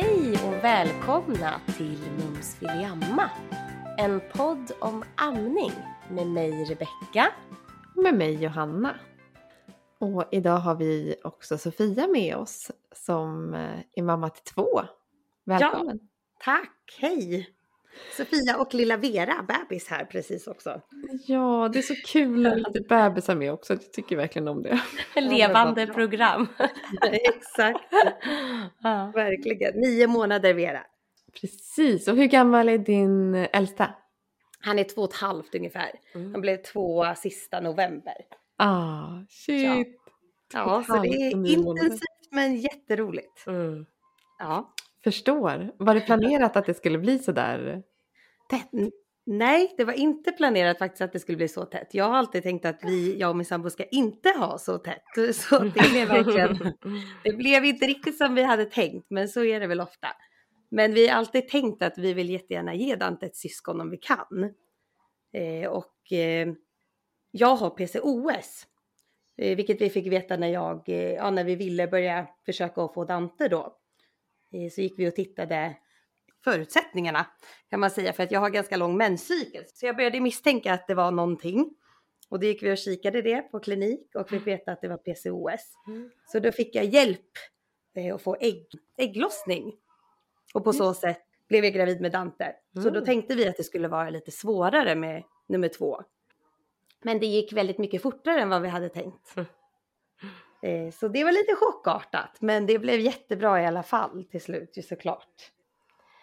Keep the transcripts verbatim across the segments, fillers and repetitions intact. Hej och välkomna till Mums Vilja, en podd om amning med mig Rebecca. Med mig Johanna. Och idag har vi också Sofia med oss som är mamma till två. Välkommen. Ja, tack, hej. Sofia och lilla Vera, bebis här precis också. Ja, det är så kul att lite bebisar med också. Jag tycker verkligen om det. Levande program. Exakt. Ja. Verkligen. Nio månader Vera. Precis. Och hur gammal är din äldsta? Han är två och ett halvt ungefär. Mm. Han blev två sista november. Ah, shit. Ja, ja så det är intensivt men jätteroligt. Mm. Ja. Förstår. Var det planerat att det skulle bli så där tätt? Nej, det var inte planerat faktiskt att det skulle bli så tätt. Jag har alltid tänkt att vi, jag och min sambo ska inte ha så tätt. Så det blev verkligen, det blev inte riktigt som vi hade tänkt, men så är det väl ofta. Men vi har alltid tänkt att vi vill jättegärna ge Dante ett syskon om vi kan. Eh, och eh, jag har P C O S. Eh, vilket vi fick veta när, jag, eh, ja, när vi ville börja försöka få Dante då. Så gick vi och tittade förutsättningarna kan man säga. För att jag har ganska lång menscykel. Så jag började misstänka att det var någonting. Och då gick vi och kikade det på klinik. Och vi veta att det var P C O S. Mm. Så då fick jag hjälp att få ägg, ägglossning. Och på mm. så sätt blev jag gravid med Dante. Så mm. då tänkte vi att det skulle vara lite svårare med nummer två. Men det gick väldigt mycket fortare än vad vi hade tänkt. Mm. Så det var lite chockartat, men det blev jättebra i alla fall till slut ju såklart.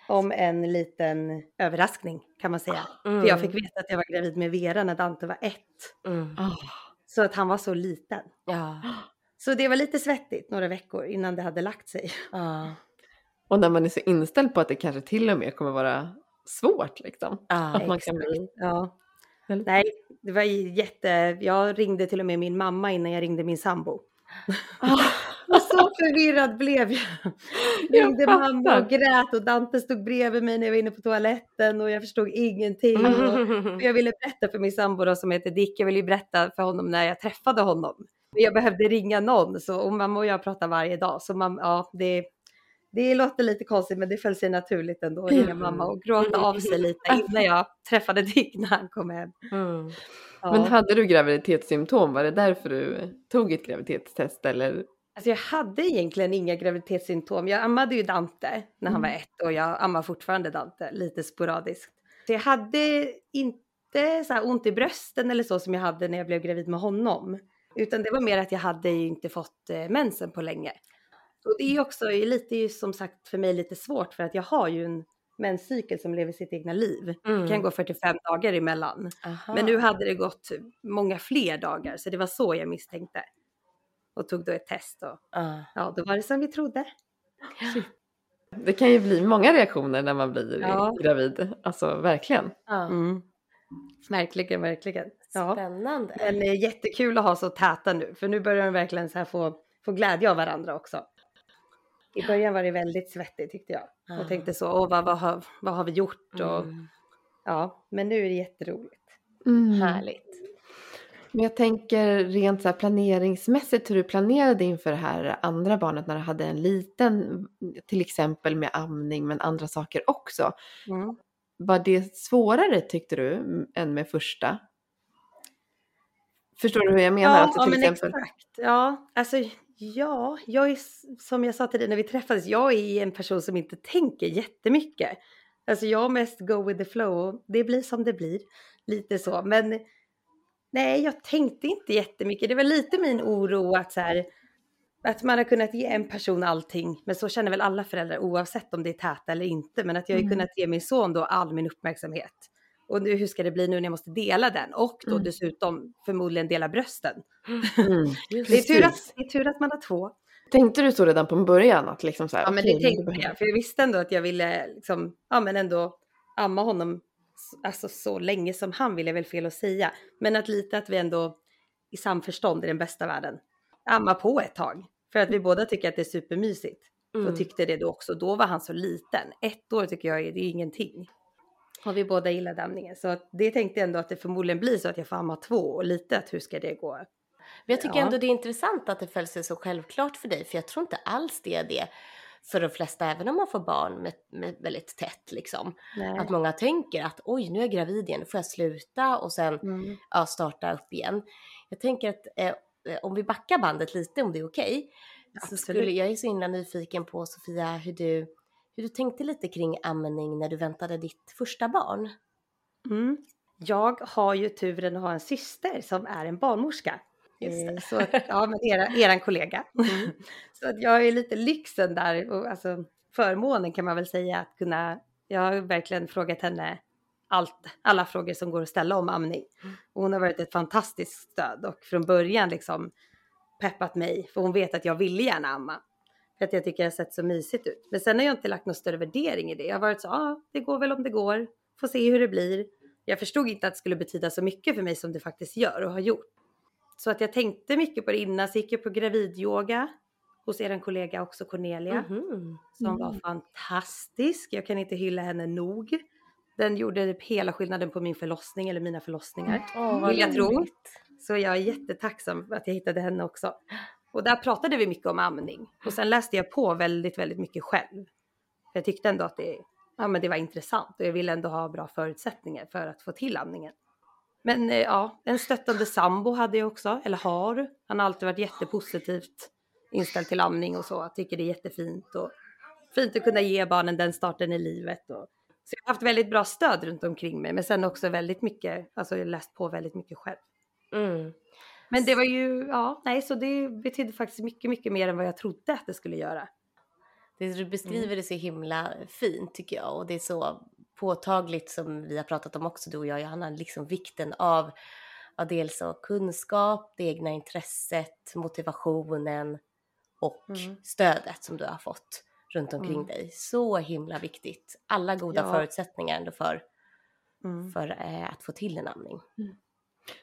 Om en liten överraskning kan man säga. Mm. För jag fick veta att jag var gravid med Vera när Dante var ett. Mm. Så att han var så liten. Ja. Så det var lite svettigt några veckor innan det hade lagt sig. Ja. Och när man är så inställd på att det kanske till och med kommer vara svårt liksom. Ja, att man kan bli... ja. Nej, det var jätte... Jag ringde till och med min mamma innan jag ringde min sambo. Och så förvirrad blev jag. Ringde mamma och grät och Dante stod bredvid mig när jag var inne på toaletten och jag förstod ingenting. Och jag ville berätta för min sambo då, som heter Dick. Jag ville berätta för honom när jag träffade honom. Jag behövde ringa någon så, och mamma och jag pratar varje dag. Så mamma, ja, det, det låter lite konstigt men det föll sig naturligt ändå att ringa mamma och gråta av sig lite innan jag träffade Dick när han kom hem. Mm. Ja. Men hade du graviditetssymptom? Var det därför du tog ett graviditetstest? Eller? Alltså jag hade egentligen inga graviditetssymptom. Jag ammade ju Dante när han mm. var ett. Och jag ammar fortfarande Dante lite sporadiskt. Så jag hade inte så här ont i brösten eller så som jag hade när jag blev gravid med honom. Utan det var mer att jag hade ju inte fått mensen på länge. Och det är också lite som sagt för mig lite svårt. För att jag har ju en... men en cykel som lever sitt egna liv. Mm. Det kan gå fyrtiofem dagar emellan. Aha. Men nu hade det gått många fler dagar. Så det var så jag misstänkte. Och tog då ett test. Och, uh. ja, då var det som vi trodde. Ja. Det kan ju bli många reaktioner när man blir ja. gravid. Alltså verkligen. Ja. Mm. Verkligen, verkligen. Ja. Spännande. Men det är jättekul att ha så täta nu. För nu börjar de verkligen så här få, få glädje av varandra också. I början var det väldigt svettigt tyckte jag. Och ah. tänkte så, åh, vad, vad, har, vad har vi gjort? Och, mm. ja, men nu är det jätteroligt. Mm. Härligt. Men jag tänker rent så här planeringsmässigt hur du planerade inför det här andra barnet när du hade en liten, till exempel med amning men andra saker också. Mm. Var det svårare tyckte du än med första? Förstår du hur jag menar? Ja, alltså, till ja men exempel... exakt. Ja, alltså... Ja, jag är, som jag sa till dig när vi träffades, jag är en person som inte tänker jättemycket. Alltså jag mest go with the flow, det blir som det blir, lite så. Men nej, jag tänkte inte jättemycket, det var lite min oro att, så här, att man har kunnat ge en person allting. Men så känner väl alla föräldrar oavsett om det är täta eller inte, men att jag har mm. kunnat ge min son då all min uppmärksamhet. Och nu, hur ska det bli nu när jag måste dela den? Och då mm. dessutom förmodligen dela brösten. Mm. det, är tur att, det är tur att man har två. Tänkte du så redan på början? Att liksom så här, ja, men det okay, tänkte jag. jag. För jag visste ändå att jag ville liksom, ja, men ändå amma honom alltså, så länge som han ville. Väl fel att säga. Men att lite att vi ändå i samförstånd i den bästa världen amma på ett tag. För att vi båda tycker att det är supermysigt. Mm. Och tyckte det då också. Då var han så liten. Ett år tycker jag är, det är ingenting. Och vi båda gillade amningen. Så det tänkte jag ändå att det förmodligen blir så att jag får amma två. Och lite att hur ska det gå? Men jag tycker ja. ändå det är intressant att det föll sig så självklart för dig. För jag tror inte alls det är det. för de flesta, även om man får barn med, med väldigt tätt liksom. Nej. Att många tänker att oj, nu är jag gravid igen, får jag sluta och sen mm. ja, starta upp igen. Jag tänker att eh, om vi backar bandet lite, om det är okej. Okay, så skulle, jag är så himla nyfiken på, Sofia, hur du, hur du tänkte lite kring amning när du väntade ditt första barn. Mm. Jag har ju turen att ha en syster som är en barnmorska. Just det. Så, ja, men era, eran kollega. Mm. Så att jag är lite lyxen där. Och, alltså, förmånen kan man väl säga att kunna... Jag har verkligen frågat henne allt, alla frågor som går att ställa om amning. Mm. Och hon har varit ett fantastiskt stöd. Och från början liksom peppat mig. För hon vet att jag vill gärna amma. För att jag tycker det har sett så mysigt ut. Men sen har jag inte lagt någon större värdering i det. Jag har varit så, ja, ah, det går väl om det går. Får se hur det blir. Jag förstod inte att det skulle betyda så mycket för mig som det faktiskt gör och har gjort. Så att jag tänkte mycket på det innan. Så gick jag på gravidyoga hos er kollega också, Cornelia. Mm-hmm. Som mm. var fantastisk. Jag kan inte hylla henne nog. Den gjorde hela skillnaden på min förlossning eller mina förlossningar. Oh, vill jag tro. Så jag är jättetacksam att jag hittade henne också. Och där pratade vi mycket om amning. Och sen läste jag på väldigt, väldigt mycket själv. Jag tyckte ändå att det, ja, men det var intressant. Och jag ville ändå ha bra förutsättningar för att få till amningen. Men ja, en stöttande sambo hade jag också, eller har. Han har alltid varit jättepositivt inställd till amning och så. Jag tycker det är jättefint och fint att kunna ge barnen den starten i livet. Och, så jag har haft väldigt bra stöd runt omkring mig. Men sen också väldigt mycket, alltså jag läst på väldigt mycket själv. Mm. Men det var ju, ja, nej, så det betydde faktiskt mycket, mycket mer än vad jag trodde att det skulle göra. Du beskriver mm. det så himla fint tycker jag, och det är så... påtagligt som vi har pratat om också, du och jag, Johanna, liksom vikten av, av dels av kunskap, det egna intresset, motivationen och mm. stödet som du har fått runt omkring mm. dig. Så himla viktigt. Alla goda ja. förutsättningar ändå för, mm. för eh, att få till en amning. Mm.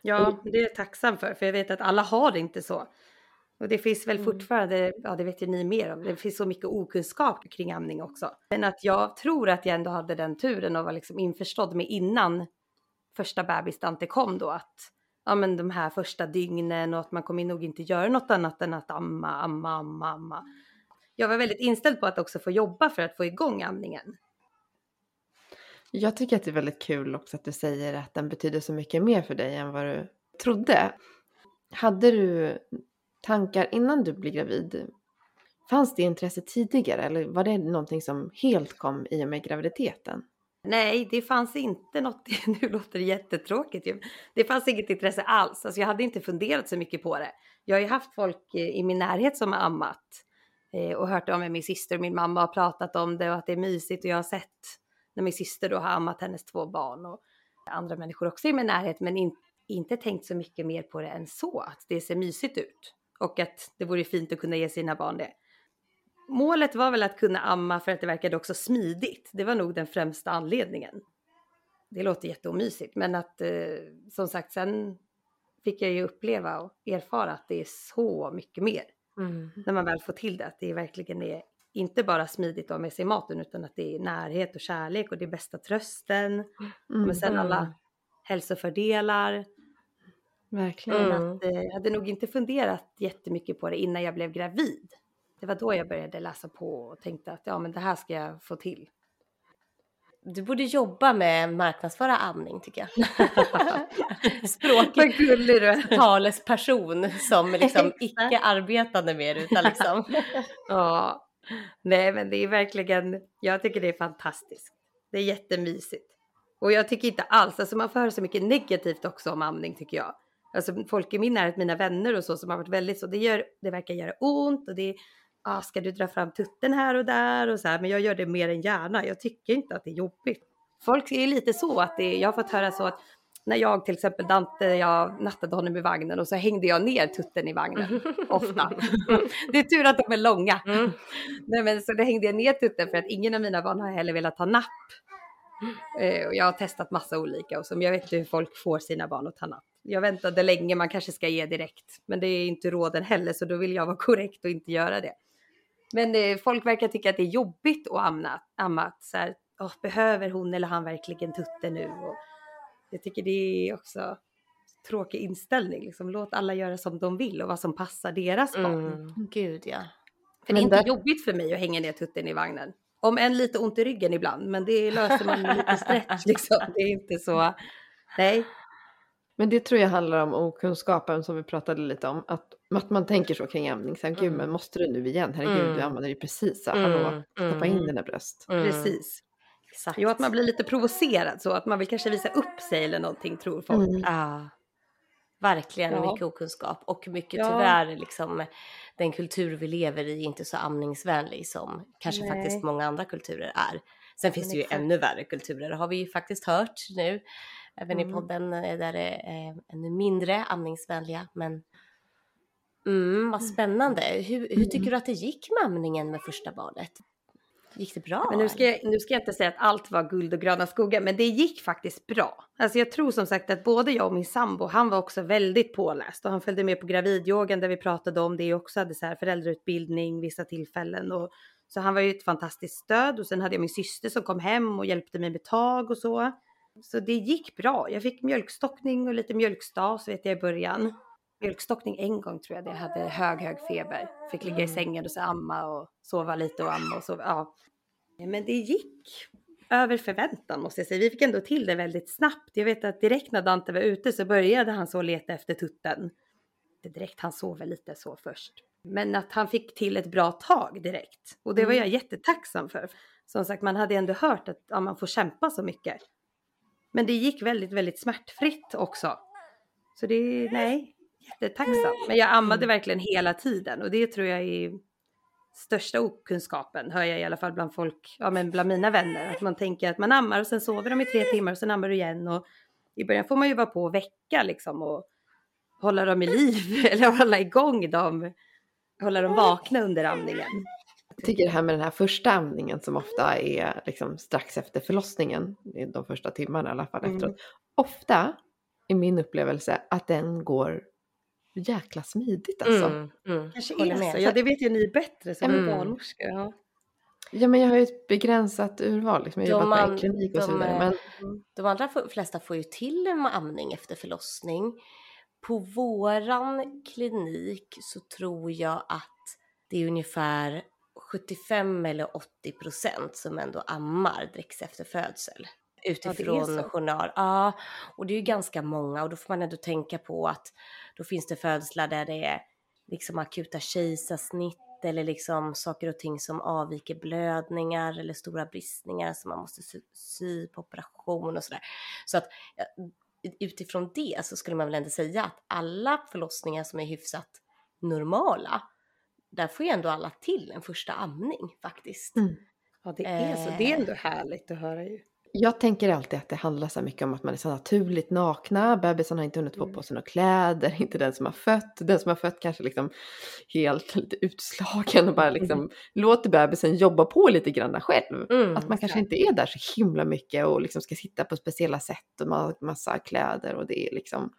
Ja, det är jag tacksam för, för jag vet att alla har det inte så. Och det finns väl fortfarande, ja det vet ju ni mer om, det finns så mycket okunskap kring amning också. Men att jag tror att jag ändå hade den turen och var liksom införstådd med innan första bebis Dante kom då. Att ja men de här första dygnen och att man kommer nog inte göra något annat än att amma, amma, amma, amma. Jag var väldigt inställd på att också få jobba för att få igång amningen. Jag tycker att det är väldigt kul också att du säger att den betyder så mycket mer för dig än vad du trodde. Hade du... tankar innan du blir gravid, fanns det intresse tidigare eller var det någonting som helt kom i och med graviditeten? Nej, det fanns inte något, nu låter det jättetråkigt ju. Det fanns inget intresse alls, alltså jag hade inte funderat så mycket på det. Jag har ju haft folk i min närhet som har ammat och hört om min syster och min mamma har pratat om det och att det är mysigt, och jag har sett när min syster då har ammat hennes två barn och andra människor också i min närhet, men in, inte tänkt så mycket mer på det än så, att det ser mysigt ut. Och att det vore fint att kunna ge sina barn det. Målet var väl att kunna amma för att det verkade också smidigt. Det var nog den främsta anledningen. Det låter jätteomysigt. Men att eh, som sagt, sen fick jag ju uppleva och erfara att det är så mycket mer. Mm. När man väl får till det. Att det verkligen är inte bara smidigt att ha med sig maten. Utan att det är närhet och kärlek. Och det är bästa trösten. Mm. Men sen alla hälsofördelar. Verkligen. Mm. Att, eh, jag hade nog inte funderat jättemycket på det innan jag blev gravid. Det var då jag började läsa på och tänkte att ja, men det här ska jag få till. Du borde jobba med marknadsföra amning tycker jag. Språkig talesperson som liksom icke arbetande mer utan liksom. Ja, nej men det är verkligen, jag tycker det är fantastiskt. Det är jättemysigt. Och jag tycker inte alls, alltså man får höra så mycket negativt också om amning tycker jag. Alltså folk i min närhet, mina vänner och så som har varit väldigt så, det, gör, det verkar göra ont och det, ah, ska du dra fram tutten här och där och så här, men jag gör det mer än gärna, jag tycker inte att det är jobbigt. Folk är lite så att det, jag har fått höra så att när jag till exempel Dante, jag nattade honom i vagnen och så hängde jag ner tutten i vagnen, ofta. Det är tur att de är långa. Mm. Nej men så det hängde jag ner tutten för att ingen av mina barn har heller velat ha napp. Och jag har testat massa olika och som jag vet inte hur folk får sina barn att ta napp. Jag väntade länge, man kanske ska ge direkt. Men det är inte råden heller, så då vill jag vara korrekt och inte göra det. Men eh, folk verkar tycka att det är jobbigt att amma. amma så här, oh, behöver hon eller han verkligen tutten nu? Och jag tycker det är också tråkig inställning. Liksom. Låt alla göra som de vill och vad som passar deras barn. Mm, gud ja. För men det är inte där... jobbigt för mig att hänga ner tutten i vagnen. Om än lite ont i ryggen ibland. Men det löser man med lite stretch liksom. Det är inte så... Nej. Men det tror jag handlar om okunskapen som vi pratade lite om. Att, att man tänker så kring ämning. Sen, mm. gud, men måste du nu igen? Herregud, mm. du använder ju precis. Mm. Hallå, tappa in dina bröst. Mm. Precis. Exakt. Jo, att man blir lite provocerad så. Att man vill kanske visa upp sig eller någonting, tror folk. Mm. Ah. Verkligen ja. Mycket okunskap och mycket ja. Tyvärr liksom, den kultur vi lever i är inte så amningsvänlig som kanske Nej. Faktiskt många andra kulturer är. Sen finns det ju exakt. Ännu värre kulturer, det har vi ju faktiskt hört nu, även mm. i podden där det är ännu mindre amningsvänliga. Men mm, vad spännande, hur, hur tycker du att det gick med amningen med första barnet? Gick det bra? Men nu, ska jag, nu ska jag inte säga att allt var guld och gröna skogar. Men det gick faktiskt bra. Alltså jag tror som sagt att både jag och min sambo. Han var också väldigt påläst. Och han följde med på gravidyogan där vi pratade om det. Också hade så här föräldrautbildning vissa tillfällen. Och, så han var ju ett fantastiskt stöd. Och sen hade jag min syster som kom hem och hjälpte mig med tag och så. Så det gick bra. Jag fick mjölkstockning och lite mjölkstas vet jag i början. Mjölkstockning en gång tror jag det. Jag hade hög, hög feber. Fick ligga i sängen och så amma och sova lite och amma och sova. Ja. Men det gick över förväntan måste jag säga. Vi fick ändå till det väldigt snabbt. Jag vet att direkt när Dante var ute så började han så leta efter tutten. Det direkt han sov väl lite så först. Men att han fick till ett bra tag direkt. Och det var jag jättetacksam för. Som sagt man hade ändå hört att ja, man får kämpa så mycket. Men det gick väldigt, väldigt smärtfritt också. Så det, nej... jättetacksam. Men jag ammade verkligen hela tiden. Och det tror jag är största okunskapen. Hör jag i alla fall bland folk. Ja men bland mina vänner. Att man tänker att man ammar och sen sover de i tre timmar. Och sen ammar du igen. Och i början får man ju vara på och väcka liksom. Och hålla dem i liv. Eller hålla igång dem. Hålla dem vakna under amningen. Jag tycker det här med den här första amningen. Som ofta är liksom strax efter förlossningen. De första timmarna i alla fall efteråt. Mm. Ofta är min upplevelse att den går... jäkla smidigt alltså. Mm, mm. Kanske är det så. Ja, det vet ju ni bättre som mm. barnmorska. Ja. Ja, men jag har ju ett begränsat urval. Liksom. Jag jobbar på en klinik och så vidare. Men... de allra flesta får ju till en amning efter förlossning. På våran klinik så tror jag att det är ungefär sjuttiofem eller åttio procent som ändå ammar direkt efter födsel. Utifrån ja, journal. Ja, och det är ju ganska många. Och då får man ändå tänka på att då finns det födslar där det är liksom akuta kejsarsnitt eller liksom saker och ting som avviker blödningar eller stora bristningar som man måste sy, sy på operation och sådär. Så att utifrån det så skulle man väl ändå säga att alla förlossningar som är hyfsat normala, där får ju ändå alla till en första amning faktiskt. Mm. Ja, det är så. Det är ändå härligt att höra ju. Jag tänker alltid att det handlar så mycket om att man är så naturligt nakna. Bebisen har inte hunnit få på sig några kläder. Inte den som har fött. Den som har fött kanske liksom helt lite utslagen. Och bara liksom mm. låter bebisen jobba på lite grann själv. Mm, att man kanske inte är där så himla mycket. Och liksom ska sitta på speciella sätt. Och man har massa kläder. Och det är liksom...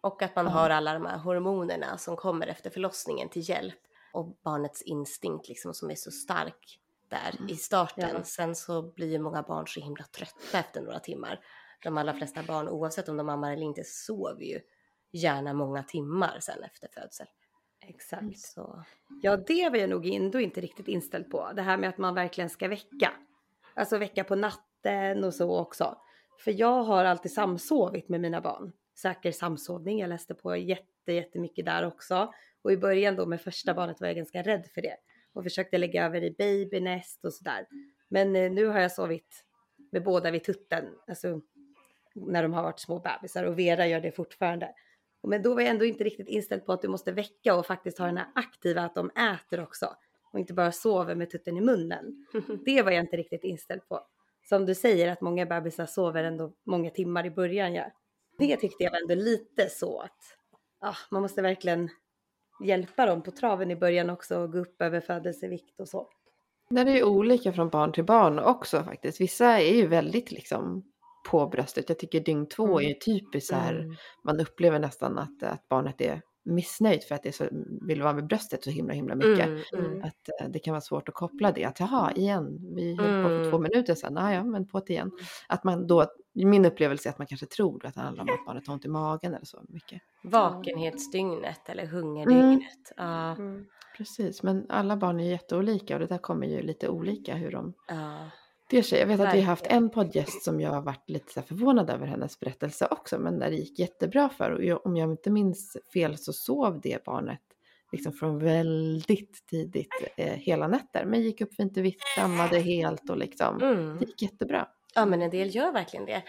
och att man har alla de här hormonerna som kommer efter förlossningen till hjälp. Och barnets instinkt liksom som är så stark. Där, i starten. Ja. Sen så blir ju många barn så himla trötta efter några timmar. De allra flesta barn, oavsett om de ammar eller inte, sover ju gärna många timmar sen efter födsel. Exakt. Så. Ja, det var jag nog ändå inte riktigt inställd på. Det här med att man verkligen ska väcka. Alltså väcka på natten och så också. För jag har alltid samsovit med mina barn. Säker samsovning, jag läste på jätte, jättemycket där också. Och i början då med första barnet var jag ganska rädd för det. Och försökte lägga över i babynest och sådär. Men eh, nu har jag sovit med båda vid tutten. Alltså när de har varit små bebisar. Och Vera gör det fortfarande. Men då var jag ändå inte riktigt inställd på att du måste väcka. Och faktiskt ha den här aktiva att de äter också. Och inte bara sover med tutten i munnen. Det var jag inte riktigt inställd på. Som du säger att många bebisar sover ändå många timmar i början. Ja. Det tyckte jag var ändå lite så att ah, man måste verkligen... hjälpa dem på traven i början också och gå upp över födelsevikt och så. Det är ju olika från barn till barn också faktiskt. Vissa är ju väldigt liksom på bröstet. Jag tycker dygn två mm. är ju typiskt så här. Mm. Man upplever nästan att, att barnet är missnöjd för att det är så, vill vara med bröstet så himla himla mycket. Mm, mm. Att eh, det kan vara svårt att koppla det. Att jaha, igen, vi höll mm. på för två minuter sedan. Ah, ja, men på det igen. Att man då, min upplevelse är att man kanske tror att det handlar om att man har ont i magen eller så mycket. Vakenhetsdygnet eller hungerdygnet. Mm. Ah. Mm. Precis, men alla barn är jätteolika och det där kommer ju lite olika hur de... Ah. Jag vet att vi har haft en poddgäst som jag har varit lite förvånad över hennes berättelse också. Men där det gick jättebra för. Och jag, om jag inte minns fel så sov det barnet liksom från väldigt tidigt eh, hela nätter. Men gick upp fint och vitt, dammade helt och liksom. Mm. Det gick jättebra. Ja, men en del gör verkligen det.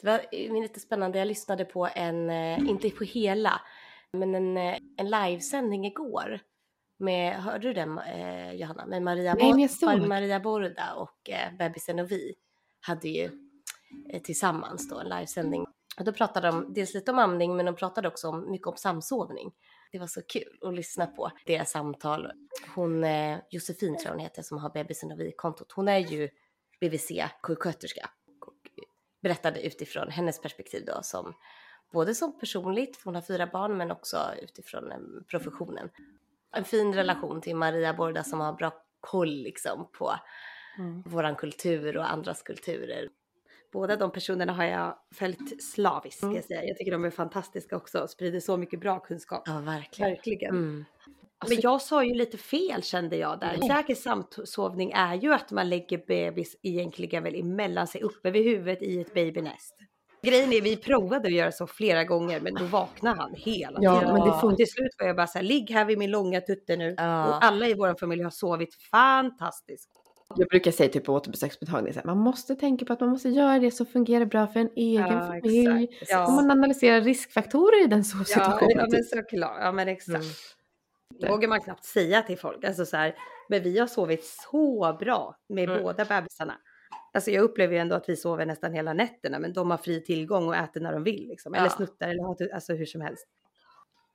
Det var lite spännande. Jag lyssnade på en, inte på hela, men en, en livesändning igår. Med, hörde du den eh, Johanna? Med Maria, Bor- Maria Borda och eh, Bebisen och vi hade ju eh, tillsammans då en livesändning. Och då pratade de dels lite om amning, men de pratade också om, mycket om samsovning. Det var så kul att lyssna på deras samtal. Hon, eh, Josefin tror hon heter, som har Bebisen och vi-kontot. Hon är ju B B C-sjuksköterska. Berättade utifrån hennes perspektiv då som, både som personligt, för hon har fyra barn, men också utifrån eh, professionen. En fin relation till Maria Borda som har bra koll liksom på mm. våran kultur och andras kulturer. Båda de personerna har jag följt slaviskt. Mm. Jag, jag tycker de är fantastiska också. Sprider så mycket bra kunskap. Ja, verkligen. verkligen. Mm. Alltså, men jag sa ju lite fel kände jag där. Mm. Säker samsovning är ju att man lägger bebis egentligen väl emellan sig uppe vid huvudet i ett babynest. Grejen är, vi provade att göra så flera gånger, men då vaknade han hela tiden. Ja, men det funkar. Till slut var jag bara så här, ligg här vid min långa tutte nu. Ja. Och alla i vår familj har sovit fantastiskt. Jag brukar säga typ på återbesöksmottagning, man måste tänka på att man måste göra det som fungerar bra för en egen ja, familj. Ja. Och man analyserar riskfaktorer i den så situationen. Ja, men såklart. Ja, men exakt. Mm. Det vågar man knappt säga till folk. Alltså så här, men vi har sovit så bra med mm. båda bebisarna. Alltså jag upplever ju ändå att vi sover nästan hela nätterna. Men de har fri tillgång och äter när de vill. Liksom. Eller ja. snuttar eller alltså hur som helst.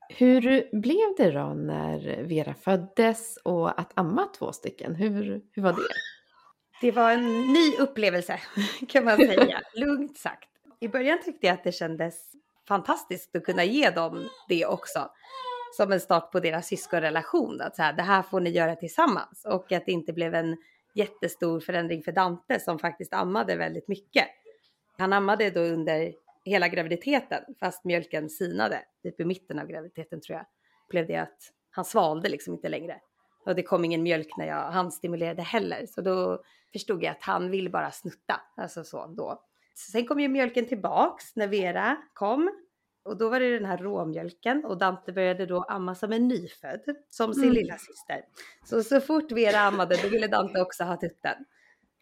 Hur blev det då när Vera föddes och att amma två stycken? Hur, hur var det? Det var en ny upplevelse kan man säga. Lugnt sagt. I början tyckte jag att det kändes fantastiskt att kunna ge dem det också. Som en start på deras syskonrelation. Att så här, det här får ni göra tillsammans. Och att det inte blev en... jättestor förändring för Dante som faktiskt ammade väldigt mycket. Han ammade då under hela graviditeten fast mjölken sinade. Typ i mitten av graviditeten tror jag. Blev det att han svalde liksom inte längre. Och det kom ingen mjölk när jag, han stimulerade heller. Så då förstod jag att han ville bara snutta. Alltså så då. Sen kom ju mjölken tillbaks när Vera kom. Och då var det den här råmjölken. Och Dante började då amma som en nyfödd. Som sin mm. lilla syster. Så så fort Vera ammade då ville Dante också ha tutten.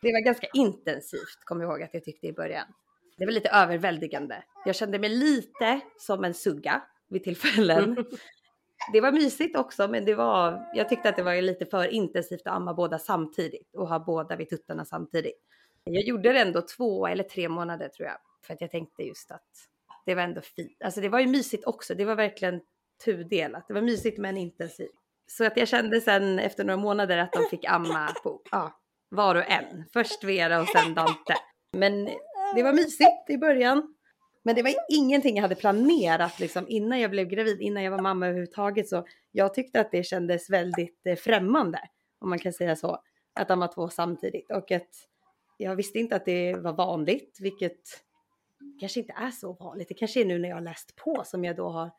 Det var ganska intensivt. Kom ihåg att jag tyckte i början. Det var lite överväldigande. Jag kände mig lite som en sugga. Vid tillfällen. Det var mysigt också. Men det var, jag tyckte att det var lite för intensivt att amma båda samtidigt. Och ha båda vid tuttarna samtidigt. Jag gjorde det ändå två eller tre månader tror jag. För att jag tänkte just att. Det var ändå fint. Alltså det var ju mysigt också. Det var verkligen tudelat. Det var mysigt men intensivt. Så att jag kände sen efter några månader att de fick amma på ja, var och en. Först Vera och sen Dante. Men det var mysigt i början. Men det var ingenting jag hade planerat liksom, innan jag blev gravid. Innan jag var mamma överhuvudtaget. Så jag tyckte att det kändes väldigt främmande. Om man kan säga så. Att amma två samtidigt. Och att jag visste inte att det var vanligt. Vilket... kanske inte är så vanligt. Det kanske är nu när jag har läst på som jag då har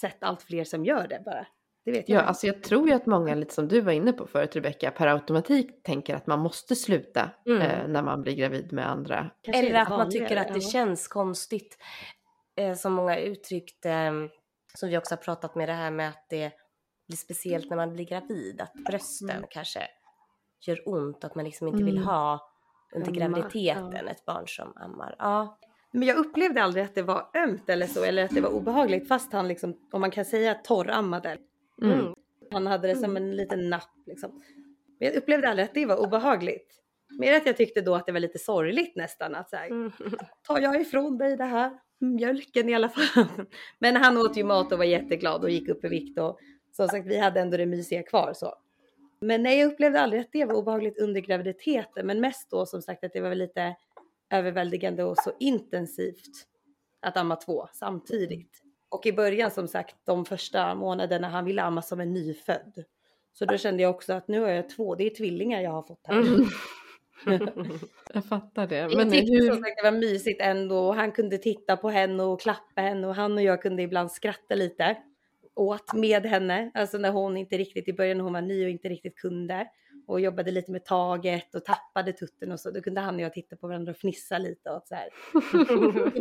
sett allt fler som gör det bara. Det vet jag. Ja, alltså jag tror ju att många, lite som du var inne på förut Rebecca, per automatik tänker att man måste sluta mm. eh, när man blir gravid med andra. Kanske eller att man tycker att det känns konstigt. Eh, som många uttryckt, eh, som vi också har pratat med det här med att det blir speciellt när man blir gravid. Att brösten mm. kanske gör ont, att man liksom inte vill ha under mm. graviditeten mm. ett barn som ammar. Ja. Men jag upplevde aldrig att det var ömt eller så. Eller att det var obehagligt. Fast han liksom, om man kan säga, torrammade. Mm. Mm. Han hade det som en liten napp liksom. Men jag upplevde aldrig att det var obehagligt. Mer att jag tyckte då att det var lite sorgligt nästan. Att så här, mm. tar jag ifrån dig det här? Mjölken i alla fall. Men han åt ju mat och var jätteglad och gick upp i vikt. Och som sagt, vi hade ändå det mysiga kvar så. Men nej, jag upplevde aldrig att det var obehagligt under graviditeten. Men mest då som sagt att det var lite... överväldigande och så intensivt att amma två samtidigt. Och i början som sagt, de första månaderna han ville amma som en nyfödd. Så då kände jag också att nu har jag två, det är tvillingar jag har fått här. Mm. Jag fattar det. Men jag tyckte hur... som sagt det var mysigt ändå. Han kunde titta på henne och klappa henne. Och han och jag kunde ibland skratta lite åt med henne. Alltså när hon inte riktigt, i början hon var ny och inte riktigt kunde. Och jobbade lite med taget och tappade tutten och så. Då kunde han och jag titta på varandra och fnissa lite åt så här.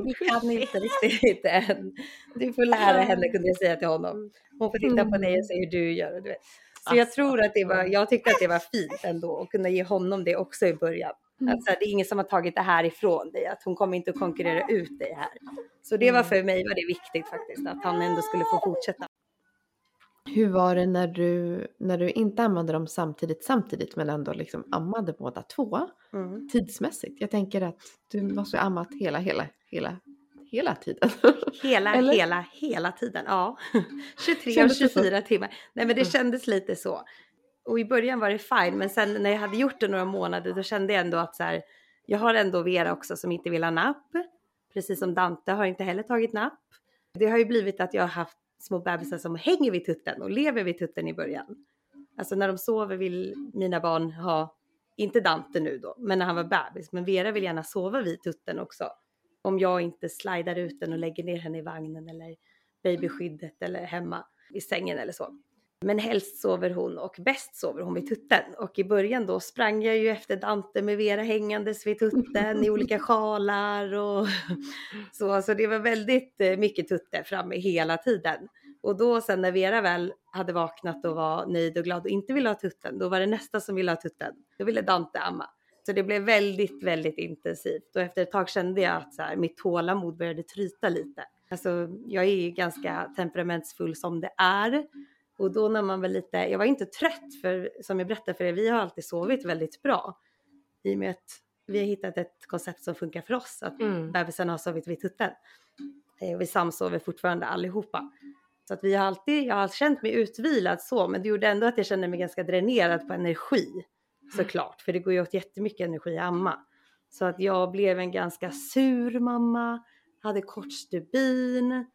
Det kan inte riktigt än. Du får lära henne, kunde jag säga till honom. Hon får titta på dig och säga hur du gör. Och du vet. Så jag tror att det var, jag tyckte att det var fint ändå att kunna ge honom det också i början. Alltså, det är ingen som har tagit det här ifrån dig, att hon kommer inte att konkurrera ut dig här. Så det var för mig var det viktigt faktiskt att han ändå skulle få fortsätta. Hur var det när du, när du inte ammade dem samtidigt samtidigt men ändå liksom ammade båda två mm. tidsmässigt? Jag tänker att du måste ha ammat hela, hela, hela, hela tiden. Hela, Eller? hela, hela tiden, ja. tjugotre och tjugofyra timmar. Nej, men det kändes lite så. Och i början var det fine, men sen när jag hade gjort det några månader då kände jag ändå att så här, jag har ändå Vera också som inte vill ha napp. Precis som Dante har inte heller tagit napp. Det har ju blivit att jag har haft små bebisar som hänger vid tutten och lever vid tutten i början. Alltså när de sover vill mina barn ha, inte Dante nu då, men när han var bebis. Men Vera vill gärna sova vid tutten också. Om jag inte slidar ut den och lägger ner henne i vagnen eller babyskyddet eller hemma i sängen eller så. Men helst sover hon och bäst sover hon vid tutten. Och i början då sprang jag ju efter Dante med Vera hängandes vid tutten i olika sjalar. Och så alltså det var väldigt mycket tutte framme hela tiden. Och då sen när Vera väl hade vaknat och var nöjd och glad och inte ville ha tutten. Då var det nästa som ville ha tutten. Då ville Dante amma. Så det blev väldigt, väldigt intensivt. Och efter ett tag kände jag att så här, mitt tålamod började tryta lite. Alltså jag är ju ganska temperamentsfull som det är. Och då när man var lite, jag var inte trött för, som jag berättade för er, vi har alltid sovit väldigt bra. I och med att vi har hittat ett koncept som funkar för oss, att mm. bebisen har sovit vid tutten. Och vi samsover fortfarande allihopa. Så att vi har alltid, jag har alltid känt mig utvilad så, men det gjorde ändå att jag kände mig ganska dränerad på energi. Såklart, för det går ju åt jättemycket energi att amma. Så att jag blev en ganska sur mamma, hade kort stubin.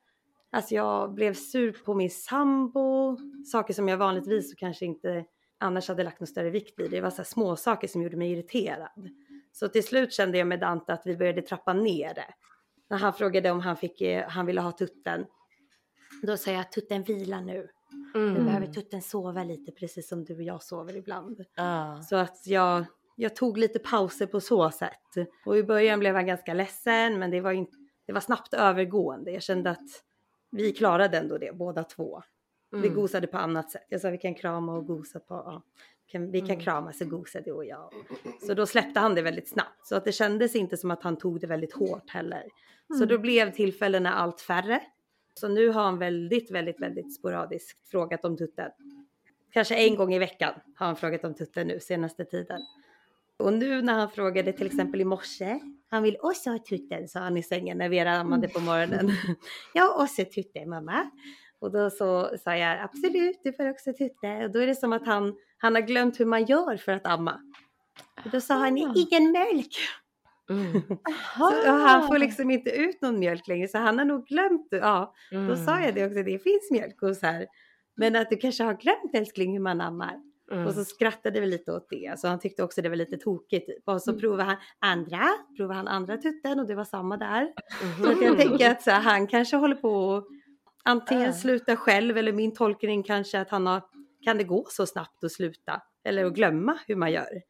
Alltså jag blev sur på min sambo. Saker som jag vanligtvis och kanske inte annars hade lagt någon större vikt vid. Det var så här små saker som gjorde mig irriterad. Så till slut kände jag med Dante att vi började trappa ner det. När han frågade om han, fick, han ville ha tutten. Då sa jag att tutten vilar nu. Mm. Nu behöver tutten sova lite precis som du och jag sover ibland. Uh. Så att jag, jag tog lite pauser på så sätt. Och i början blev han ganska ledsen. Men det var, inte, det var snabbt övergående. Jag kände att vi klarade ändå det, båda två. Mm. Vi gosade på annat sätt. Jag sa vi kan krama och gosa på. Ja. Vi kan, vi kan mm. krama så gosa du och jag. Så då släppte han det väldigt snabbt. Så att det kändes inte som att han tog det väldigt hårt heller. Mm. Så då blev tillfällena allt färre. Så nu har han väldigt, väldigt, väldigt sporadiskt frågat om tutten. Kanske en gång i veckan har han frågat om tutten nu senaste tiden. Och nu när han frågade till exempel i morse. Han vill också ha tutten, sa han i sängen när Vera ammade på morgonen. Ja, också tutten mamma. Och då så sa jag absolut, du får också tutten. Och då är det som att han, han har glömt hur man gör för att amma. Och då sa han, ingen mjölk. Mm. Så, han får liksom inte ut någon mjölk längre. Så han har nog glömt, ja. Mm. Då sa jag det också, det finns mjölk hos här. Men att du kanske har glömt älskling hur man ammar. Mm. Och så skrattade vi lite åt det. Så han tyckte också det var lite tokigt. Och så mm. provade han andra. Provade han andra tutten och det var samma där. Mm. Så att jag tänker att så här, han kanske håller på att antingen mm. sluta själv. Eller min tolkning kanske att han har. Kan det gå så snabbt att sluta? Eller att glömma hur man gör?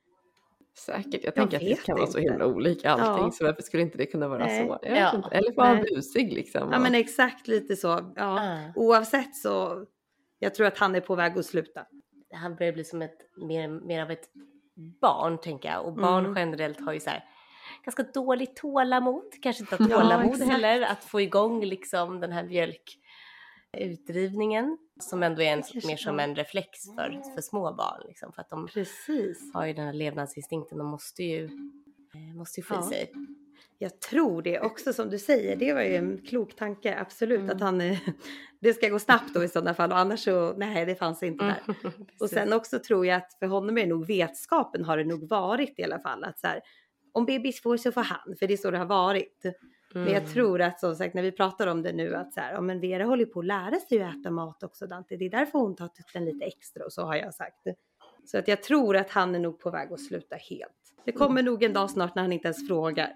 Säkert. Jag, jag tänker att det kan inte vara så himla olika allting. Ja. Så varför skulle inte det kunna vara Nej. så? Jag ja. Eller var han busig liksom? Ja men exakt lite så. Ja. Mm. Oavsett så. Jag tror att han är på väg att sluta. Han börjar bli som ett, mer, mer av ett barn, tänker jag. Och barn mm. generellt har ju så här ganska dåligt tålamod. Kanske inte har tålamod ja, heller. Att få igång liksom den här mjölkutdrivningen. Som ändå är en, mer som en reflex för, för små barn. Liksom, för att de Precis. har ju den här levnadsinstinkten. De måste ju, måste ju få ja. sig. Jag tror det också som du säger. Det var ju en klok tanke, absolut. Mm. Att han, det ska gå snabbt då i sådana fall. Och annars så, nej det fanns inte där. Mm, och sen också tror jag att för honom är nog vetskapen har det nog varit i alla fall. Att så här, om bebis får så får han. För det är så det har varit. Mm. Men jag tror att som sagt när vi pratar om det nu att så här, ja, men Vera håller på att lära sig att äta mat också, Dante. Det är därför hon tar ut den lite extra och så har jag sagt. Så att jag tror att han är nog på väg att sluta helt. Det kommer nog en dag snart när han inte ens frågar.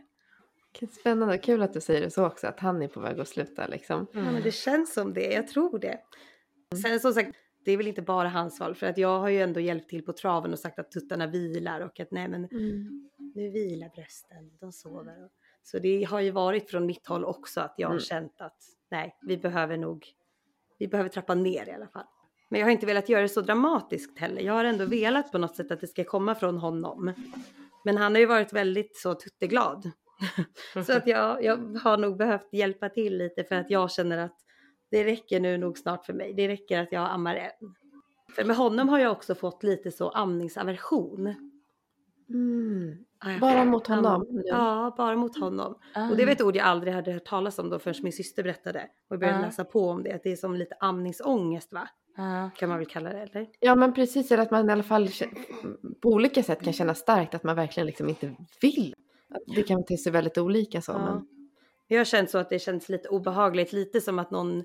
Spännande, kul att du säger det så också, att han är på väg att sluta liksom. Mm. Ja, men det känns som det, jag tror det. Mm. Sen som sagt, det är väl inte bara hans val, för att jag har ju ändå hjälpt till på traven och sagt att tuttarna vilar och att nej men mm. nu vilar brösten, de sover. Och, så det har ju varit från mitt håll också att jag har mm. känt att nej, vi behöver nog, vi behöver trappa ner i alla fall. Men jag har inte velat göra det så dramatiskt heller. Jag har ändå velat på något sätt att det ska komma från honom. Men han har ju varit väldigt så tutteglad. Så att jag, jag har nog behövt hjälpa till lite för att jag känner att det räcker nu nog snart för mig. Det räcker att jag ammar en. För med honom har jag också fått lite så amningsaversion. Mm. Bara mot honom? Ja, ja bara mot honom. Mm. Och det var ett ord jag aldrig hade hört talas om då förrän min syster berättade. Och jag började mm. läsa på om det. Att det är som lite amningsångest va? Mm. Kan man väl kalla det eller? Ja men precis. Eller att man i alla fall på olika sätt kan känna starkt att man verkligen liksom inte vill. Det kan till sig väldigt olika så. Ja. Men... jag känns så att det känns lite obehagligt. Lite som att någon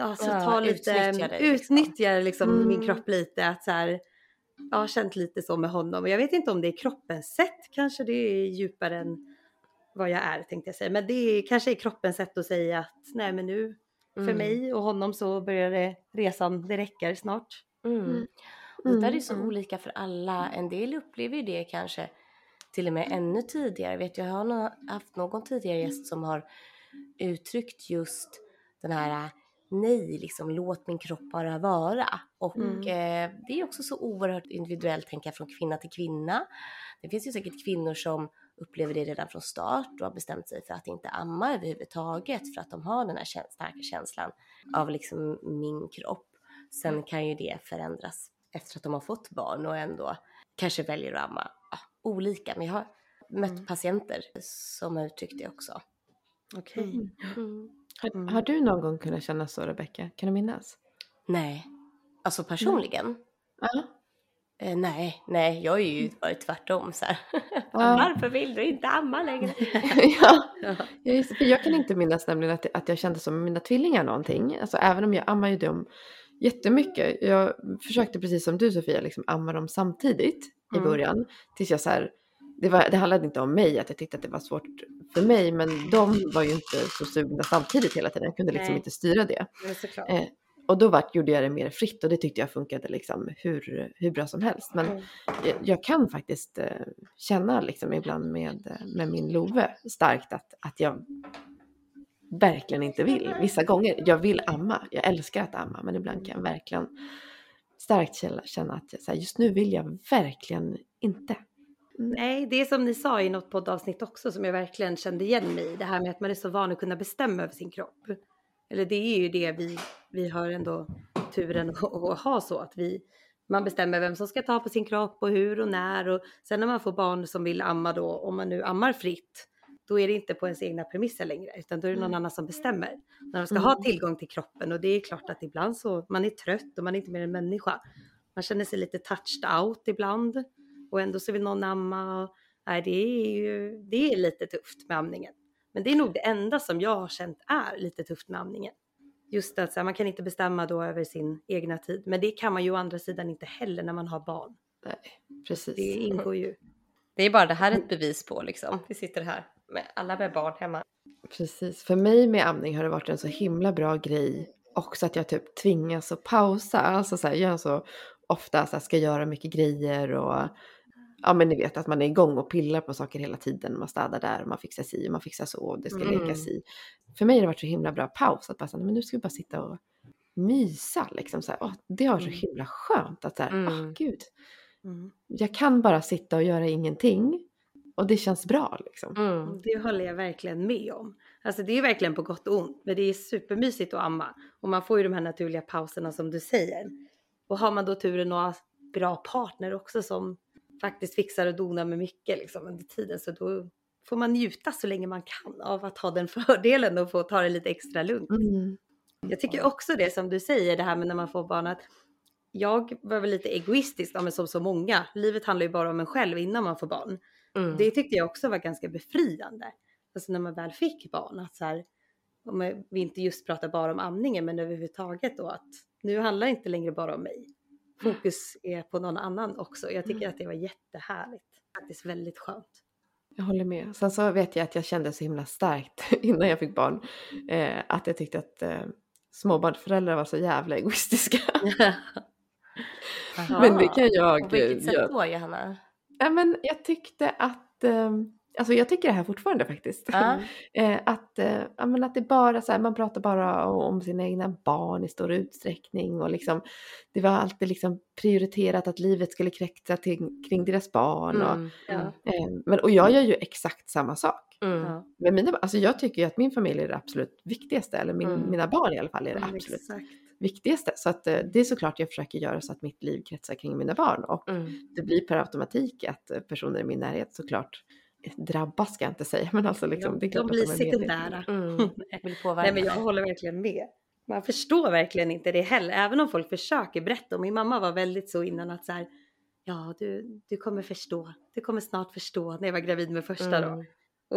alltså, ja, tar lite, utnyttjar, det, utnyttjar liksom, mm. min kropp lite. Att så här, jag har känt lite så med honom. Och jag vet inte om det är kroppens sätt. Kanske det är djupare än vad jag är tänkte jag säga. Men det är, kanske är kroppens sätt att säga att nej men nu mm. för mig och honom så börjar det, resan, det räcker snart. Mm. Mm. Det där är så mm. olika för alla. En del upplever ju det kanske. Till och med ännu tidigare. Vet jag, jag har haft någon tidigare gäst som har uttryckt just den här nej, liksom låt min kropp bara vara. Och mm. eh, det är också så oerhört individuellt tänka från kvinna till kvinna. Det finns ju säkert kvinnor som upplever det redan från start och har bestämt sig för att inte amma överhuvudtaget. För att de har den här käns- starka känslan av liksom min kropp. Sen kan ju det förändras efter att de har fått barn och ändå kanske väljer att amma. Olika, men jag har mött mm. patienter som har uttryckt det också. Okej. Okay. Mm. Mm. Har, har du någon gång kunnat känna så, Rebecca? Kan du minnas? Nej. Alltså personligen? Mm. Eh, nej, nej. Jag har ju varit tvärtom så här. Mm. Varför vill du inte amma längre? ja. jag, jag kan inte minnas nämligen att, att jag kände som mina tvillingar någonting. Alltså även om jag ammar ju dem jättemycket. Jag försökte precis som du, Sofia, liksom amma dem samtidigt. I början. Mm. Tills jag så här, det, var, det handlade inte om mig. Att jag tyckte att det var svårt för mig. Men de var ju inte så sugna samtidigt hela tiden. Jag kunde liksom Nej. inte styra det. det eh, och då var, gjorde jag det mer fritt. Och det tyckte jag funkade liksom hur, hur bra som helst. Men mm. jag, jag kan faktiskt eh, känna liksom ibland med, med min Love starkt. Att, att jag verkligen inte vill. Vissa gånger. Jag vill amma. Jag älskar att amma. Men ibland kan jag verkligen... starkt känna att så här, just nu vill jag verkligen inte. Nej, det är som ni sa i något poddavsnitt också som jag verkligen kände igen mig i. Det här med att man är så van att kunna bestämma över sin kropp. Eller det är ju det vi, vi har ändå turen att ha så. Att vi, man bestämmer vem som ska ta på sin kropp och hur och när. Och sen när man får barn som vill amma då, om man nu ammar fritt. Då är det inte på ens egna premisser längre. Utan då är det någon mm. annan som bestämmer. När de ska mm. ha tillgång till kroppen. Och det är klart att ibland så. Man är trött och man är inte mer en människa. Man känner sig lite touched out ibland. Och ändå så vill någon amma. Och, nej, det är ju. Det är lite tufft med amningen. Men det är nog det enda som jag har känt är lite tufft med amningen. Just att så här, man kan inte bestämma då över sin egna tid. Men det kan man ju å andra sidan inte heller när man har barn. Nej, precis. Det ingår ju. Det är bara det här är ett bevis på liksom. Vi sitter här. Med alla med barn hemma. Precis, för mig med amning har det varit en så himla bra grej också att jag typ tvingas att pausa, alltså så här, jag så ofta så här, ska göra mycket grejer och ja men ni vet att man är igång och pillar på saker hela tiden, man städar där, man fixar sig, man fixar så och det ska mm. lekas i. För mig har det varit så himla bra paus att bara så här, men nu ska vi bara sitta och mysa liksom så här, åh, det har så himla skönt att så här, mm. åh gud. Mm. Jag kan bara sitta och göra ingenting. Och det känns bra liksom. Mm. Det håller jag verkligen med om. Alltså det är verkligen på gott och ont. Men det är supermysigt att amma. Och man får ju de här naturliga pauserna som du säger. Och har man då turen och har bra partner också som faktiskt fixar och donar med mycket liksom, under tiden. Så då får man njuta så länge man kan av att ha den fördelen och få ta det lite extra lugnt. Mm. Jag tycker också det som du säger, det här med när man får barn att... jag var väl lite egoistisk, men som så många. Livet handlar ju bara om en själv innan man får barn. Mm. Det tyckte jag också var ganska befriande. alltså när man väl fick barn, att så här, om vi inte just pratar bara om amningen men överhuvudtaget då, att nu handlar det inte längre bara om mig. Fokus är på någon annan också. Jag tycker mm. att det var jättehärligt. Faktiskt väldigt skönt. Jag håller med. Sen så vet jag att jag kände så himla starkt innan jag fick barn. Eh, att jag tyckte att eh, småbarnsföräldrar var så jävla egoistiska. Men det kan jag... På vilket sätt jag, då, Johanna? Ja, men jag tyckte att... Eh, alltså jag tycker det här fortfarande faktiskt. Mm. eh, att, eh, ja, men att det bara så här, man pratar bara om sina egna barn i stor utsträckning. Och liksom, det var alltid liksom prioriterat att livet skulle kretsa kring deras barn. Och, mm, ja. eh, men, och jag gör ju exakt samma sak. Mm. Men mina, alltså jag tycker ju att min familj är det absolut viktigaste. Eller min, mm. mina barn i alla fall är det mm, absolut exakt. viktigaste. Så att, det är såklart jag försöker göra så att mitt liv kretsar kring mina barn. Och mm. det blir per automatik att personer i min närhet såklart... drabbas ska jag inte säga, men alltså liksom, ja, det är klart de blir att de är sekundära. Mm. Nej, men jag håller verkligen med. Man förstår verkligen inte det heller, även om folk försöker berätta. Och min mamma var väldigt så innan att så här, ja du, du kommer förstå, du kommer snart förstå, när jag var gravid med första mm. då.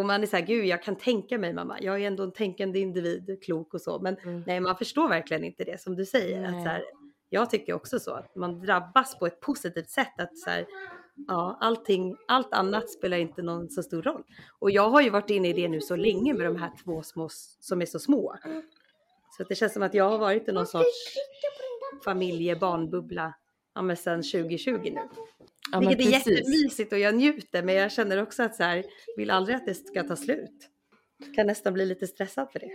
Och man är så här, gud jag kan tänka mig mamma, jag är ändå en tänkande individ, klok och så, men mm. nej, man förstår verkligen inte det som du säger. Att så här, jag tycker också så att man drabbas på ett positivt sätt, att så här, ja, allting, allt annat spelar inte någon så stor roll. Och jag har ju varit inne i det nu så länge med de här två små som är så små. Så att det känns som att jag har varit i någon sorts familjebarnbubbla ja, men sedan tjugo tjugo nu. Ja, vilket är jättemysigt och jag njuter, men jag känner också att så här, vill aldrig att det ska ta slut. Jag kan nästan bli lite stressad för det.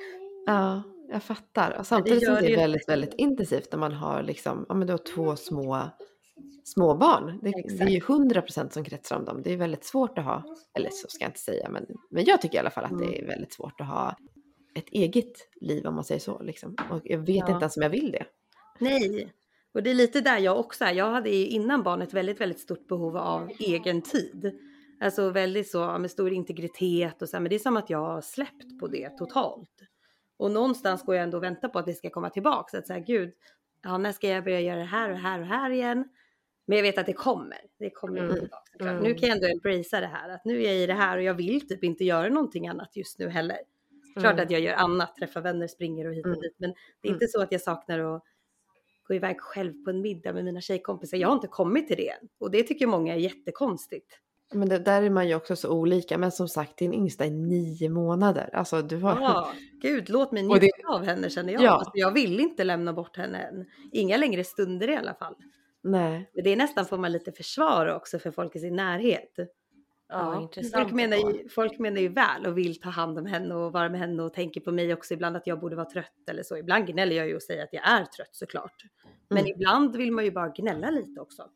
Ja, jag fattar. Och samtidigt det är det väldigt, väldigt intensivt när man har liksom, ja men då två små... småbarn, det, det är ju hundra procent som kretsar om dem, det är väldigt svårt att ha, eller så ska jag inte säga, men, men jag tycker i alla fall att mm. det är väldigt svårt att ha ett eget liv om man säger så liksom. Och jag vet ja. inte ens om jag vill det. Nej, och det är lite där jag också är. Jag hade ju innan barnet väldigt, väldigt stort behov av egen tid, alltså väldigt så med stor integritet och så, men det är som att jag har släppt på det totalt, och någonstans går jag ändå och väntar på att det ska komma tillbaka, så att säga, gud, ja, när ska jag börja göra det här och här och här igen? Men jag vet att det kommer. Det kommer mm. tillbaka. Mm. Nu kan jag ändå embracea det här. Att nu är jag i det här och jag vill typ inte göra någonting annat just nu heller. Mm. Klart att jag gör annat. Träffar vänner, springer och hit och mm. dit. Men det är inte så att jag saknar att gå iväg själv på en middag med mina tjejkompisar. Jag har inte kommit till det än. Och det tycker många är jättekonstigt. Men det, där är man ju också så olika. Men som sagt, din yngsta är nio månader. Alltså du har... Ja, gud, låt mig njuta det... av henne känner jag. Ja. Alltså, jag vill inte lämna bort henne än. Inga längre stunder i alla fall. Nej. Det är nästan, får man lite försvar också för folk i sin närhet. Ja, intressant. Folk menar ju, folk menar ju väl och vill ta hand om henne och vara med henne, och tänker på mig också ibland att jag borde vara trött eller så. Ibland gnäller jag ju och säger att jag är trött såklart. Men mm. ibland vill man ju bara gnälla lite också.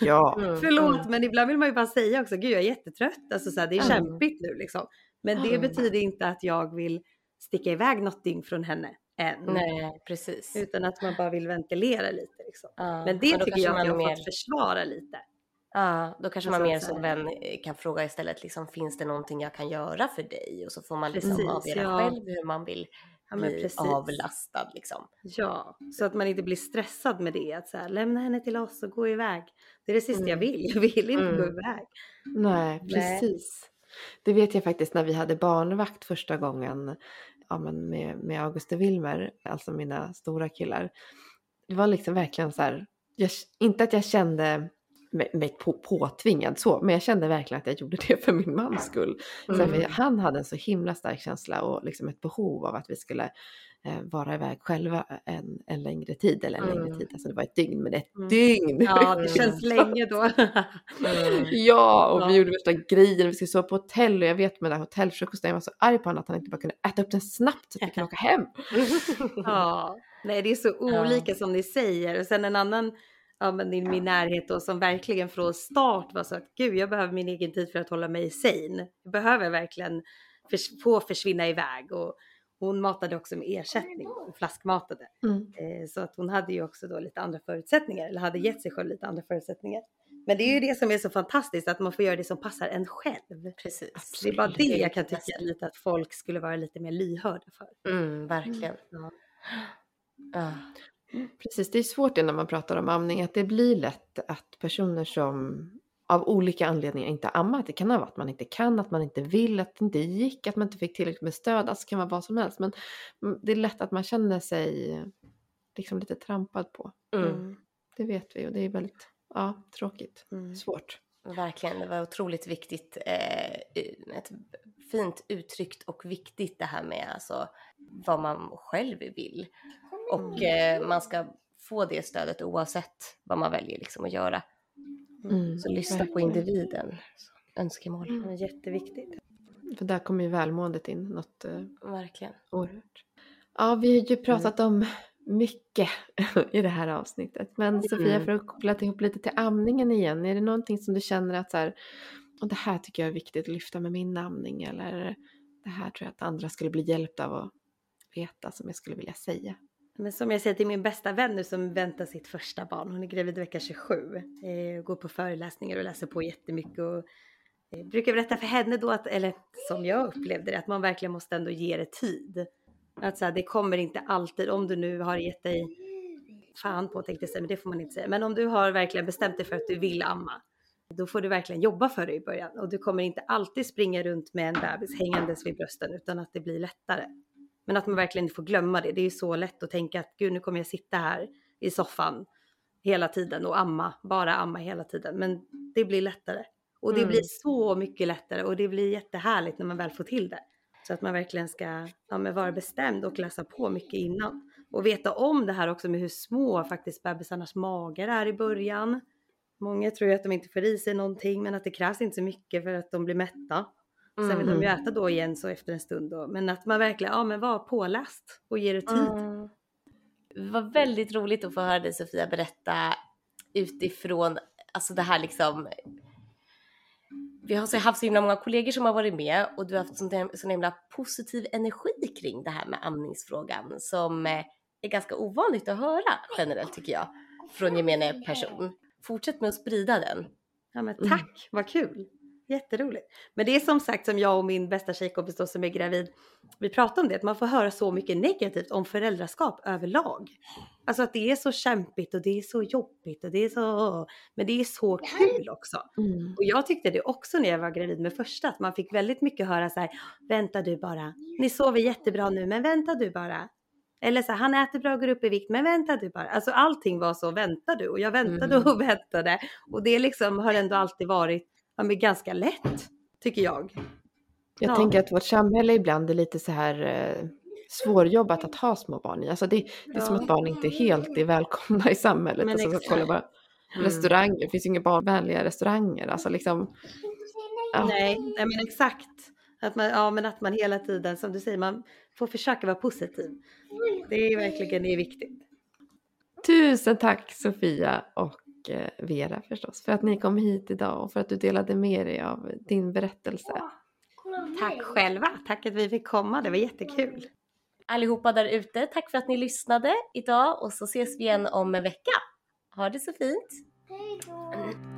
Ja. Mm. Förlåt, mm. men ibland vill man ju bara säga också, gud jag är jättetrött. Alltså så här, det är mm. kämpigt nu liksom. Men mm. det betyder inte att jag vill sticka iväg någonting från henne. Än. Nej, precis. Utan att man bara vill ventilera lite liksom. Ja, men det tycker jag man har mer... fått försvara lite. Ja, då kanske man mer som vän kan fråga istället liksom, finns det någonting jag kan göra för dig? Och så får man liksom precis, avgöra ja. själv hur man vill ja, bli avlastad liksom. Ja, så att man inte blir stressad med det, att så här, lämna henne till oss och gå iväg. Det är det sista mm. jag vill, jag vill inte mm. gå iväg. Nej, precis. Nej. Det vet jag faktiskt när vi hade barnvakt första gången. Ja, men med, med Augusta Vilmer, alltså mina stora killar. Det var liksom verkligen så här, jag, inte att jag kände mig på, påtvingad så, men jag kände verkligen att jag gjorde det för min mans skull. Mm. Så här, han hade en så himla stark känsla och liksom ett behov av att vi skulle eh, vara iväg själva en, en längre tid, eller en mm. längre tid, alltså det var ett dygn, men ett mm. dygn! Ja, det känns länge då. mm. Ja, och ja. vi gjorde värsta grejen, vi skulle sova på hotell, och jag vet med den här hotellfrukosten, jag var så arg på honom att han inte bara kunde äta upp den snabbt så att vi kunde åka hem. Ja, nej det är så olika ja. som ni säger, och sen en annan ja, men i min närhet då, som verkligen från start var så att gud, jag behöver min egen tid för att hålla mig sane. Jag behöver verkligen förs- få försvinna iväg, och hon matade också med ersättning, hon flaskmatade. Mm. Eh, så att hon hade ju också då lite andra förutsättningar, eller hade gett sig själv lite andra förutsättningar. Men det är ju det som är så fantastiskt, att man får göra det som passar en själv. Precis. Absolut. Det är bara det jag kan tycka lite att folk skulle vara lite mer lyhörda för. Mm, verkligen. Mm. Ja. Uh. Precis, det är svårt det när man pratar om amning, att det blir lätt att personer som av olika anledningar inte ammat. Det kan vara att man inte kan, att man inte vill, att det inte gick, att man inte fick tillräckligt med stöd. Alltså det kan vara vad som helst. Men det är lätt att man känner sig liksom lite trampad på. Mm. Mm. Det vet vi och det är väldigt ja, tråkigt. Mm. Svårt. Verkligen, det var otroligt viktigt. Eh, ett fint uttryckt och viktigt det här med alltså, vad man själv vill. Och eh, man ska få det stödet oavsett vad man väljer liksom, att göra. Mm, så lyssna verkligen på individen. Önskemål. Mm. Det är jätteviktigt. För där kommer ju välmåendet in något eh, verkligen oerhört. Ja, vi har ju pratat mm. om mycket i det här avsnittet. Men mm. Sofia, för att koppla ihop lite till amningen igen. Är det någonting som du känner att så här, och det här tycker jag är viktigt att lyfta med min amning? Eller det här tror jag att andra skulle bli hjälpta av att veta som jag skulle vilja säga? Men som jag säger till min bästa vän nu som väntar sitt första barn. Hon är gravid vecka tjugosju. Eh, går på föreläsningar och läser på jättemycket. Och eh, brukar berätta för henne då att, eller som jag upplevde det, att man verkligen måste ändå ge det tid. Att så här, det kommer inte alltid, om du nu har gett dig fan på, tänkte jag säga, men det får man inte säga. Men om du har verkligen bestämt dig för att du vill amma, då får du verkligen jobba för det i början. Och du kommer inte alltid springa runt med en bebis hängandes vid brösten, utan att det blir lättare. Men att man verkligen inte får glömma det. Det är ju så lätt att tänka att gud, nu kommer jag sitta här i soffan hela tiden och amma, bara amma hela tiden. Men det blir lättare. Och det mm. blir så mycket lättare och det blir jättehärligt när man väl får till det. Så att man verkligen ska ja, men vara bestämd och läsa på mycket innan. Och veta om det här också med hur små faktiskt bebisarnas magar är i början. Många tror ju att de inte får i sig någonting, men att det krävs inte så mycket för att de blir mätta. Mm. Sen vill de ju äta då igen så efter en stund då. Men att man verkligen ja, men var påläst och ger det tid. Mm. Det var väldigt roligt att få höra dig, Sofia, berätta utifrån alltså det här liksom... Vi har haft så himla många kollegor som har varit med och du har haft sån, sån himla positiv energi kring det här med amningsfrågan som är ganska ovanligt att höra generellt tycker jag från gemene person. Fortsätt med att sprida den. Ja, men tack, mm. vad kul. Jätteroligt. Men det är som sagt som jag och min bästa tjejkompis då, som är gravid, vi pratar om det, att man får höra så mycket negativt om föräldraskap överlag. Alltså att det är så kämpigt och det är så jobbigt och det är så, men det är så kul också. Mm. Och jag tyckte det också när jag var gravid med första, att man fick väldigt mycket höra så här, vänta du bara, ni sover jättebra nu, men vänta du bara. Eller så här, han äter bra och går upp i vikt, men vänta du bara. Alltså allting var så, vänta du, och jag väntade och väntade. Och det liksom har ändå alltid varit ja, men ganska lätt, tycker jag. Jag ja. tänker att vårt samhälle ibland är lite så här eh, svårjobbat att ha små barn i. Alltså det, det är ja. som att barn inte helt är välkomna i samhället. Men alltså, så kolla bara mm. restauranger. Det finns ju inga barnvänliga restauranger. Alltså liksom... Ja. Nej, nej, men exakt. Att man, ja, men att man hela tiden, som du säger, man får försöka vara positiv. Det är verkligen det är viktigt. Tusen tack, Sofia och Vera förstås, för att ni kom hit idag och för att du delade med dig av din berättelse. Tack själva, tack att vi fick komma, det var jättekul. Allihopa där ute, tack för att ni lyssnade idag och så ses vi igen om en vecka. Ha det så fint. Hej då.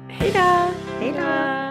Hej då. Hej då.